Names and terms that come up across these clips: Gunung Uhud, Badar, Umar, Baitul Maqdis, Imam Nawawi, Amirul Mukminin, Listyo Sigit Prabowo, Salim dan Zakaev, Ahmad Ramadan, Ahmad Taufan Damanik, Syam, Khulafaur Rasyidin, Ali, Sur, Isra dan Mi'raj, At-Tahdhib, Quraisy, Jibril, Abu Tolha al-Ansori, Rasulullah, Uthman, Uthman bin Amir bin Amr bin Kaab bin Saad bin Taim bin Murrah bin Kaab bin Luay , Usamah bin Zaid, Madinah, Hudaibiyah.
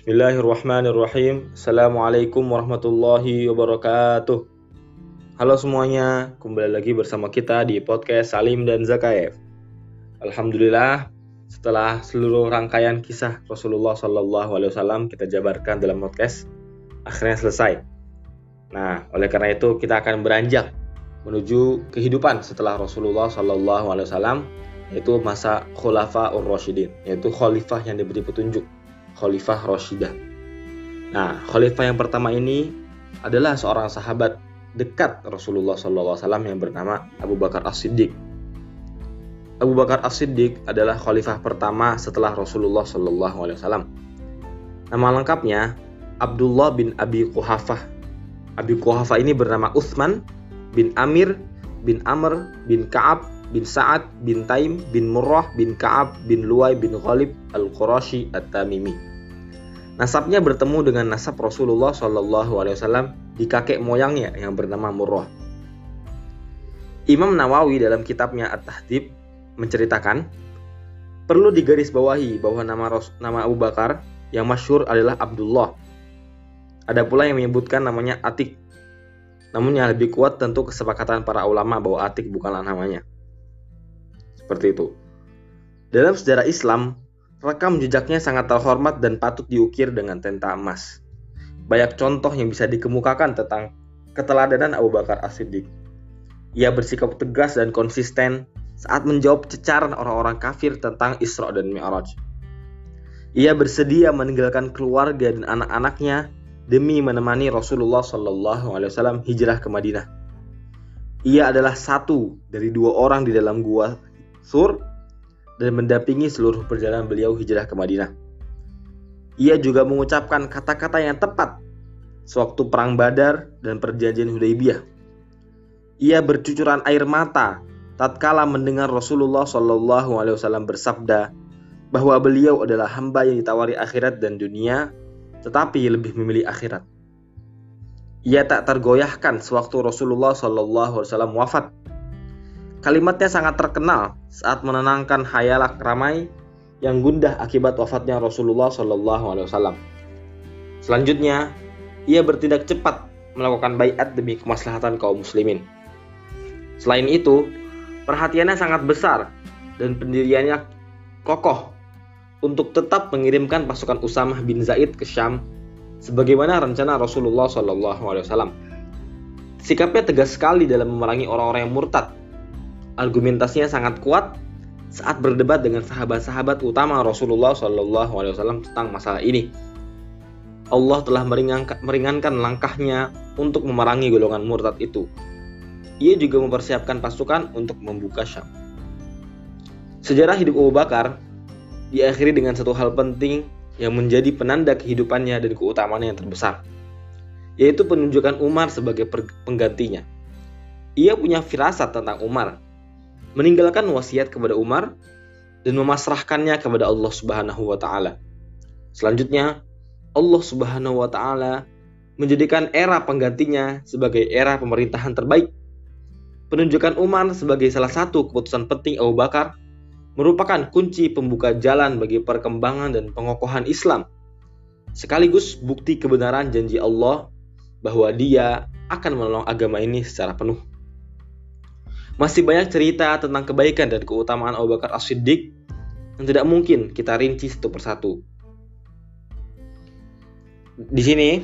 Bismillahirrahmanirrahim. Assalamualaikum warahmatullahi wabarakatuh. Halo semuanya, kembali lagi bersama kita di podcast Salim dan Zakaev. Alhamdulillah, setelah seluruh rangkaian kisah Rasulullah SAW kita jabarkan dalam podcast, akhirnya selesai. Nah, oleh karena itu kita akan beranjak menuju kehidupan setelah Rasulullah SAW, yaitu masa Khulafaur Rasyidin, yaitu khalifah yang diberi petunjuk, Khalifah Rasyidah. Nah, khalifah yang pertama ini adalah seorang sahabat dekat Rasulullah SAW yang bernama Abu Bakar As-Siddiq. Abu Bakar As-Siddiq adalah khalifah pertama setelah Rasulullah SAW. Nama lengkapnya Abdullah bin Abi Quhafah. Abi Quhafah ini bernama Uthman bin Amir bin Amr bin Kaab bin Saad bin Taim bin Murrah bin Kaab bin Luay bin Ghalib al-Quraisy at-Tamimi. Nasabnya bertemu dengan nasab Rasulullah SAW di kakek moyangnya yang bernama Murrah. Imam Nawawi dalam kitabnya At-Tahdhib menceritakan, perlu digarisbawahi bahwa nama Abu Bakar yang masyhur adalah Abdullah. Ada pula yang menyebutkan namanya Atik. Namun yang lebih kuat tentu kesepakatan para ulama bahwa Atik bukanlah namanya. Seperti itu. Dalam sejarah Islam, rekam jejaknya sangat terhormat dan patut diukir dengan tinta emas. Banyak contoh yang bisa dikemukakan tentang keteladanan Abu Bakar As-Siddiq. Ia bersikap tegas dan konsisten saat menjawab cecaran orang-orang kafir tentang Isra dan Mi'raj. Ia bersedia meninggalkan keluarga dan anak-anaknya demi menemani Rasulullah SAW hijrah ke Madinah. Ia adalah satu dari dua orang di dalam gua Sur dan mendampingi seluruh perjalanan beliau hijrah ke Madinah. Ia juga mengucapkan kata-kata yang tepat sewaktu perang Badar dan perjanjian Hudaibiyah. Ia bercucuran air mata tatkala mendengar Rasulullah SAW bersabda bahwa beliau adalah hamba yang ditawari akhirat dan dunia, tetapi lebih memilih akhirat. Ia tak tergoyahkan sewaktu Rasulullah SAW wafat. Kalimatnya sangat terkenal saat menenangkan khayalak ramai yang gundah akibat wafatnya Rasulullah SAW. Selanjutnya, ia bertindak cepat melakukan baiat demi kemaslahatan kaum muslimin. Selain itu, perhatiannya sangat besar dan pendiriannya kokoh untuk tetap mengirimkan pasukan Usamah bin Zaid ke Syam sebagaimana rencana Rasulullah SAW. Sikapnya tegas sekali dalam memerangi orang-orang yang murtad. Argumentasinya sangat kuat saat berdebat dengan sahabat-sahabat utama Rasulullah SAW tentang masalah ini. Allah telah meringankan langkahnya untuk memerangi golongan murtad itu. Ia juga mempersiapkan pasukan untuk membuka Syam. Sejarah hidup Abu Bakar diakhiri dengan satu hal penting yang menjadi penanda kehidupannya dan keutamaannya yang terbesar, yaitu penunjukan Umar sebagai penggantinya. Ia punya firasat tentang Umar, meninggalkan wasiat kepada Umar dan memasrahkannya kepada Allah Subhanahu wa taala. Selanjutnya, Allah Subhanahu wa taala menjadikan era penggantinya sebagai era pemerintahan terbaik. Penunjukan Umar sebagai salah satu keputusan penting Abu Bakar merupakan kunci pembuka jalan bagi perkembangan dan pengokohan Islam, sekaligus bukti kebenaran janji Allah bahwa Dia akan menolong agama ini secara penuh. Masih banyak cerita tentang kebaikan dan keutamaan Abu Bakar As-Siddiq yang tidak mungkin kita rinci satu persatu. Di sini,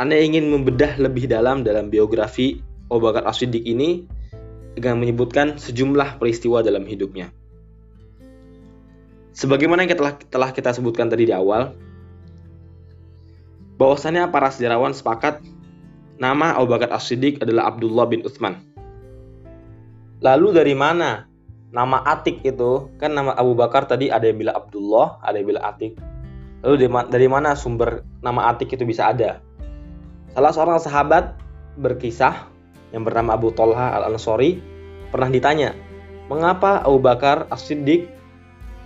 Anda ingin membedah lebih dalam biografi Abu Bakar As-Siddiq ini dengan menyebutkan sejumlah peristiwa dalam hidupnya. Sebagaimana yang telah kita sebutkan tadi di awal, bahwasannya para sejarawan sepakat nama Abu Bakar As-Siddiq adalah Abdullah bin Uthman. Lalu dari mana nama Atik itu? Kan nama Abu Bakar tadi ada yang bilang Abdullah, ada yang bilang Atik. Lalu dari mana sumber nama Atik itu bisa ada? Salah seorang sahabat berkisah yang bernama Abu Tolha al-Ansori pernah ditanya, mengapa Abu Bakar As-Siddiq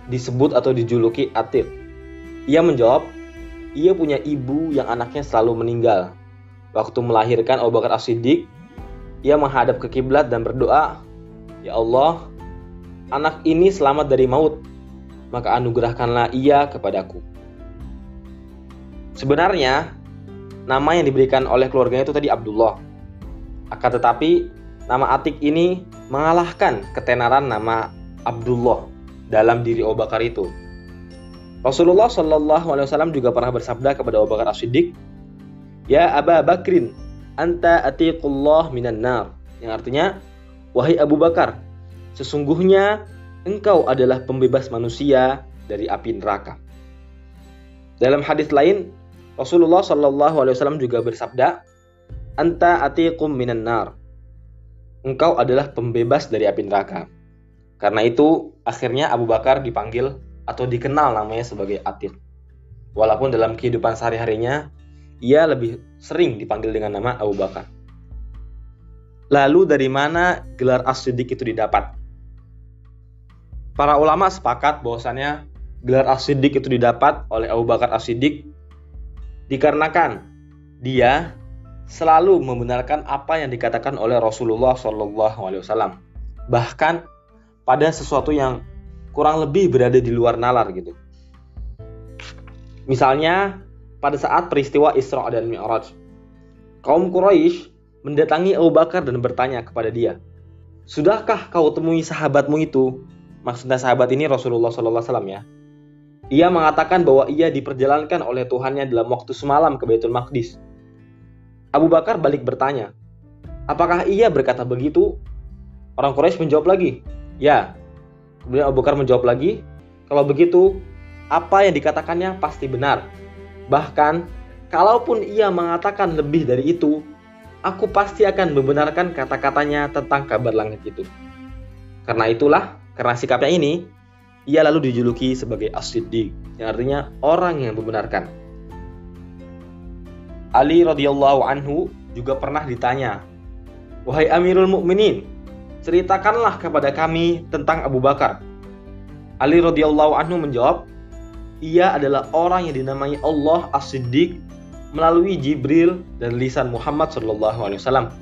disebut atau dijuluki Atik? Ia menjawab, ia punya ibu yang anaknya selalu meninggal. Waktu melahirkan Abu Bakar As-Siddiq, ia menghadap ke kiblat dan berdoa, "Ya Allah, anak ini selamat dari maut, maka anugerahkanlah ia kepadaku." Sebenarnya nama yang diberikan oleh keluarganya itu tadi Abdullah. Akan tetapi nama Atik ini mengalahkan ketenaran nama Abdullah dalam diri Abu Bakar itu. Rasulullah SAW juga pernah bersabda kepada Abu Bakar As-Siddiq, "Ya Aba Bakrin, anta atiqullah minan nar." Yang artinya, "Wahai Abu Bakar, sesungguhnya engkau adalah pembebas manusia dari api neraka." Dalam hadis lain, Rasulullah SAW juga bersabda, "Anta atiqum minan nar." Engkau adalah pembebas dari api neraka. Karena itu, akhirnya Abu Bakar dipanggil atau dikenal namanya sebagai Atiq. Walaupun dalam kehidupan sehari-harinya, ia lebih sering dipanggil dengan nama Abu Bakar. Lalu dari mana gelar As-Siddiq itu didapat? Para ulama sepakat bahwasannya gelar As-Siddiq itu didapat oleh Abu Bakar As-Siddiq dikarenakan dia selalu membenarkan apa yang dikatakan oleh Rasulullah SAW, bahkan pada sesuatu yang kurang lebih berada di luar nalar gitu. Misalnya pada saat peristiwa Isra dan Mi'raj, kaum Quraisy mendatangi Abu Bakar dan bertanya kepada dia, "Sudahkah kau temui sahabatmu itu?" Maksudnya sahabat ini Rasulullah SAW ya. Ia mengatakan bahwa ia diperjalankan oleh Tuhannya dalam waktu semalam ke Baitul Maqdis. Abu Bakar balik bertanya, "Apakah ia berkata begitu?" Orang Quraisy menjawab lagi, "Ya." Kemudian Abu Bakar menjawab lagi, "Kalau begitu, apa yang dikatakannya pasti benar. Bahkan, kalaupun ia mengatakan lebih dari itu, aku pasti akan membenarkan kata-katanya tentang kabar langit itu." Karena itulah, karena sikapnya ini, ia lalu dijuluki sebagai As-Siddiq, yang artinya orang yang membenarkan. Ali radhiyallahu anhu juga pernah ditanya, "Wahai Amirul Mukminin, ceritakanlah kepada kami tentang Abu Bakar." Ali radhiyallahu anhu menjawab, "Ia adalah orang yang dinamai Allah As-Siddiq melalui Jibril dan lisan Muhammad sallallahu alaihi wasallam.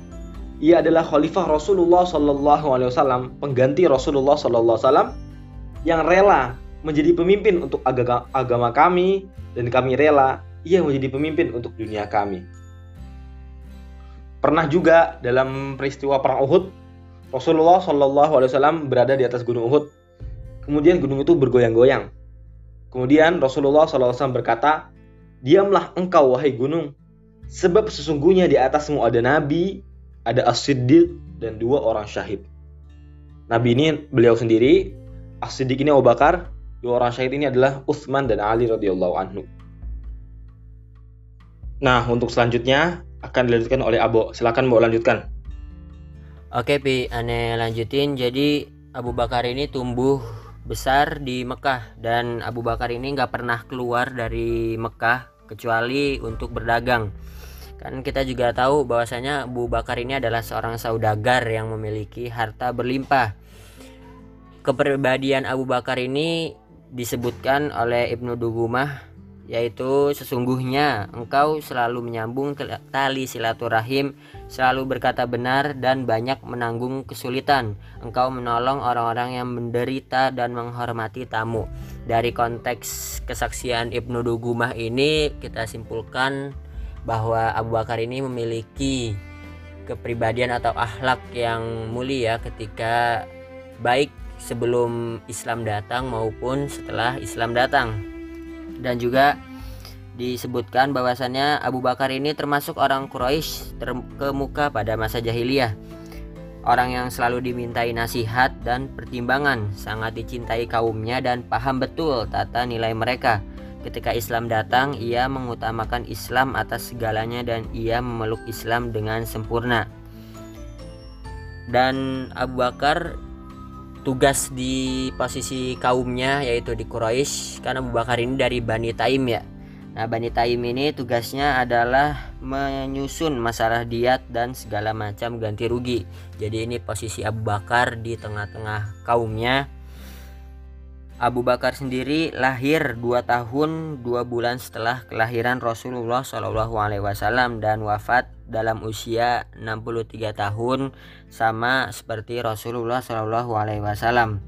Ia adalah khalifah Rasulullah sallallahu alaihi wasallam, pengganti Rasulullah sallallahu alaihi wasallam yang rela menjadi pemimpin untuk agama kami dan kami rela ia menjadi pemimpin untuk dunia kami." Pernah juga dalam peristiwa perang Uhud, Rasulullah SAW berada di atas Gunung Uhud. Kemudian gunung itu bergoyang-goyang. Kemudian Rasulullah SAW berkata, "Diamlah engkau wahai gunung, sebab sesungguhnya di atasmu ada Nabi, ada As-Siddiq, dan 2 orang syahid." Nabi ini beliau sendiri, As-Siddiq ini Abu Bakar, 2 orang syahid ini adalah Uthman dan Ali radhiyallahu anhu. Nah, untuk selanjutnya akan dilanjutkan oleh Abo. Silakan Mbok lanjutkan. Oke, Pi, ane lanjutin. Jadi Abu Bakar ini tumbuh besar di Mekah dan Abu Bakar ini nggak pernah keluar dari Mekah kecuali untuk berdagang. Kan kita juga tahu bahwasanya Abu Bakar ini adalah seorang saudagar yang memiliki harta berlimpah. Kepribadian Abu Bakar ini disebutkan oleh Ibnu Ad-Dughunnah, yaitu sesungguhnya engkau selalu menyambung tali silaturahim, selalu berkata benar dan banyak menanggung kesulitan. Engkau menolong orang-orang yang menderita dan menghormati tamu. Dari konteks kesaksian Ibnu Ad-Dughunnah ini kita simpulkan bahwa Abu Bakar ini memiliki kepribadian atau akhlak yang mulia ketika baik sebelum Islam datang maupun setelah Islam datang. Dan juga disebutkan bahwasannya Abu Bakar ini termasuk orang Quraisy terkemuka pada masa jahiliyah. Orang yang selalu dimintai nasihat dan pertimbangan, sangat dicintai kaumnya dan paham betul tata nilai mereka. Ketika Islam datang, ia mengutamakan Islam atas segalanya dan ia memeluk Islam dengan sempurna. Dan Abu Bakar tugas di posisi kaumnya yaitu di Quraisy, karena Abu Bakar ini dari Bani Taim ya. Nah, Bani Taim ini tugasnya adalah menyusun masalah diat dan segala macam ganti rugi. Jadi ini posisi Abu Bakar di tengah-tengah kaumnya. Abu Bakar sendiri lahir 2 tahun 2 bulan setelah kelahiran Rasulullah SAW dan wafat dalam usia 63 tahun sama seperti Rasulullah SAW.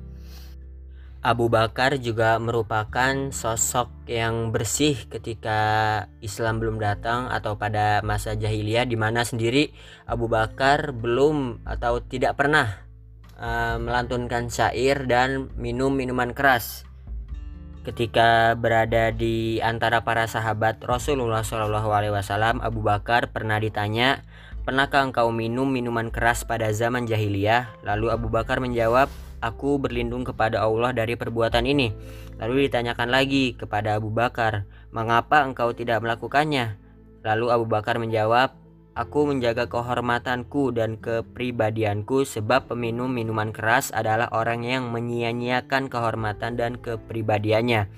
Abu Bakar juga merupakan sosok yang bersih ketika Islam belum datang atau pada masa jahiliyah, di mana sendiri Abu Bakar belum atau tidak pernah melantunkan syair dan minum minuman keras ketika berada di antara para sahabat Rasulullah SAW. Abu Bakar pernah ditanya, "Pernahkah engkau minum minuman keras pada zaman jahiliyah?" Lalu Abu Bakar menjawab, "Aku berlindung kepada Allah dari perbuatan ini." Lalu ditanyakan lagi kepada Abu Bakar, "Mengapa engkau tidak melakukannya?" Lalu Abu Bakar menjawab, "Aku menjaga kehormatanku dan kepribadianku, sebab peminum minuman keras adalah orang yang menyia-nyiakan kehormatan dan kepribadiannya."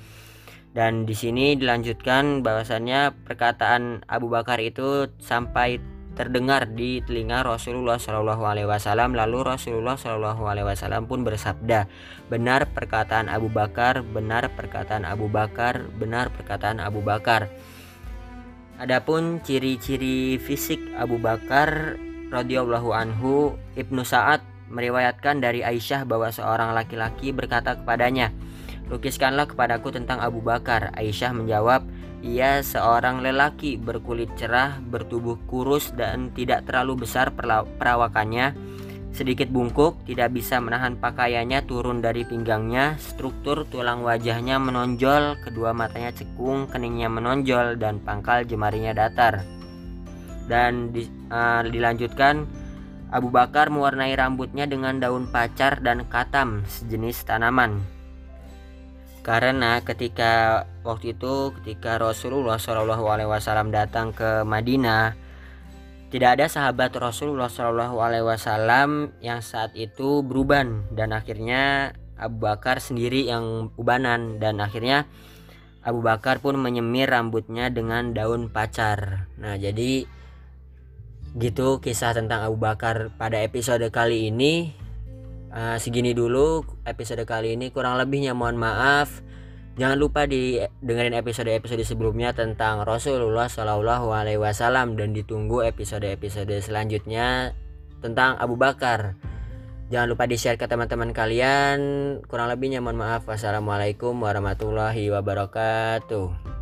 Dan di sini dilanjutkan bahwasannya perkataan Abu Bakar itu sampai terdengar di telinga Rasulullah SAW. Lalu Rasulullah SAW pun bersabda, "Benar perkataan Abu Bakar, benar perkataan Abu Bakar, benar perkataan Abu Bakar." Adapun ciri-ciri fisik Abu Bakar radhiyallahu anhu, Ibnu Sa'ad meriwayatkan dari Aisyah bahwa seorang laki-laki berkata kepadanya, "Lukiskanlah kepadaku tentang Abu Bakar." Aisyah menjawab, "Ia seorang lelaki berkulit cerah, bertubuh kurus dan tidak terlalu besar perawakannya, sedikit bungkuk, tidak bisa menahan pakaiannya turun dari pinggangnya, struktur tulang wajahnya menonjol, kedua matanya cekung, keningnya menonjol dan pangkal jemarinya datar." Dan dilanjutkan, Abu Bakar mewarnai rambutnya dengan daun pacar dan katam, sejenis tanaman. Karena ketika waktu itu ketika Rasulullah SAW datang ke Madinah, tidak ada sahabat Rasulullah SAW yang saat itu beruban, dan akhirnya Abu Bakar sendiri yang ubanan, dan akhirnya Abu Bakar pun menyemir rambutnya dengan daun pacar. Nah, jadi gitu kisah tentang Abu Bakar pada episode kali ini. Segini dulu episode kali ini, kurang lebihnya mohon maaf. Jangan lupa dengerin episode-episode sebelumnya tentang Rasulullah SAW, dan ditunggu episode-episode selanjutnya tentang Abu Bakar. Jangan lupa di-share ke teman-teman kalian. Kurang lebihnya mohon maaf. Wassalamualaikum warahmatullahi wabarakatuh.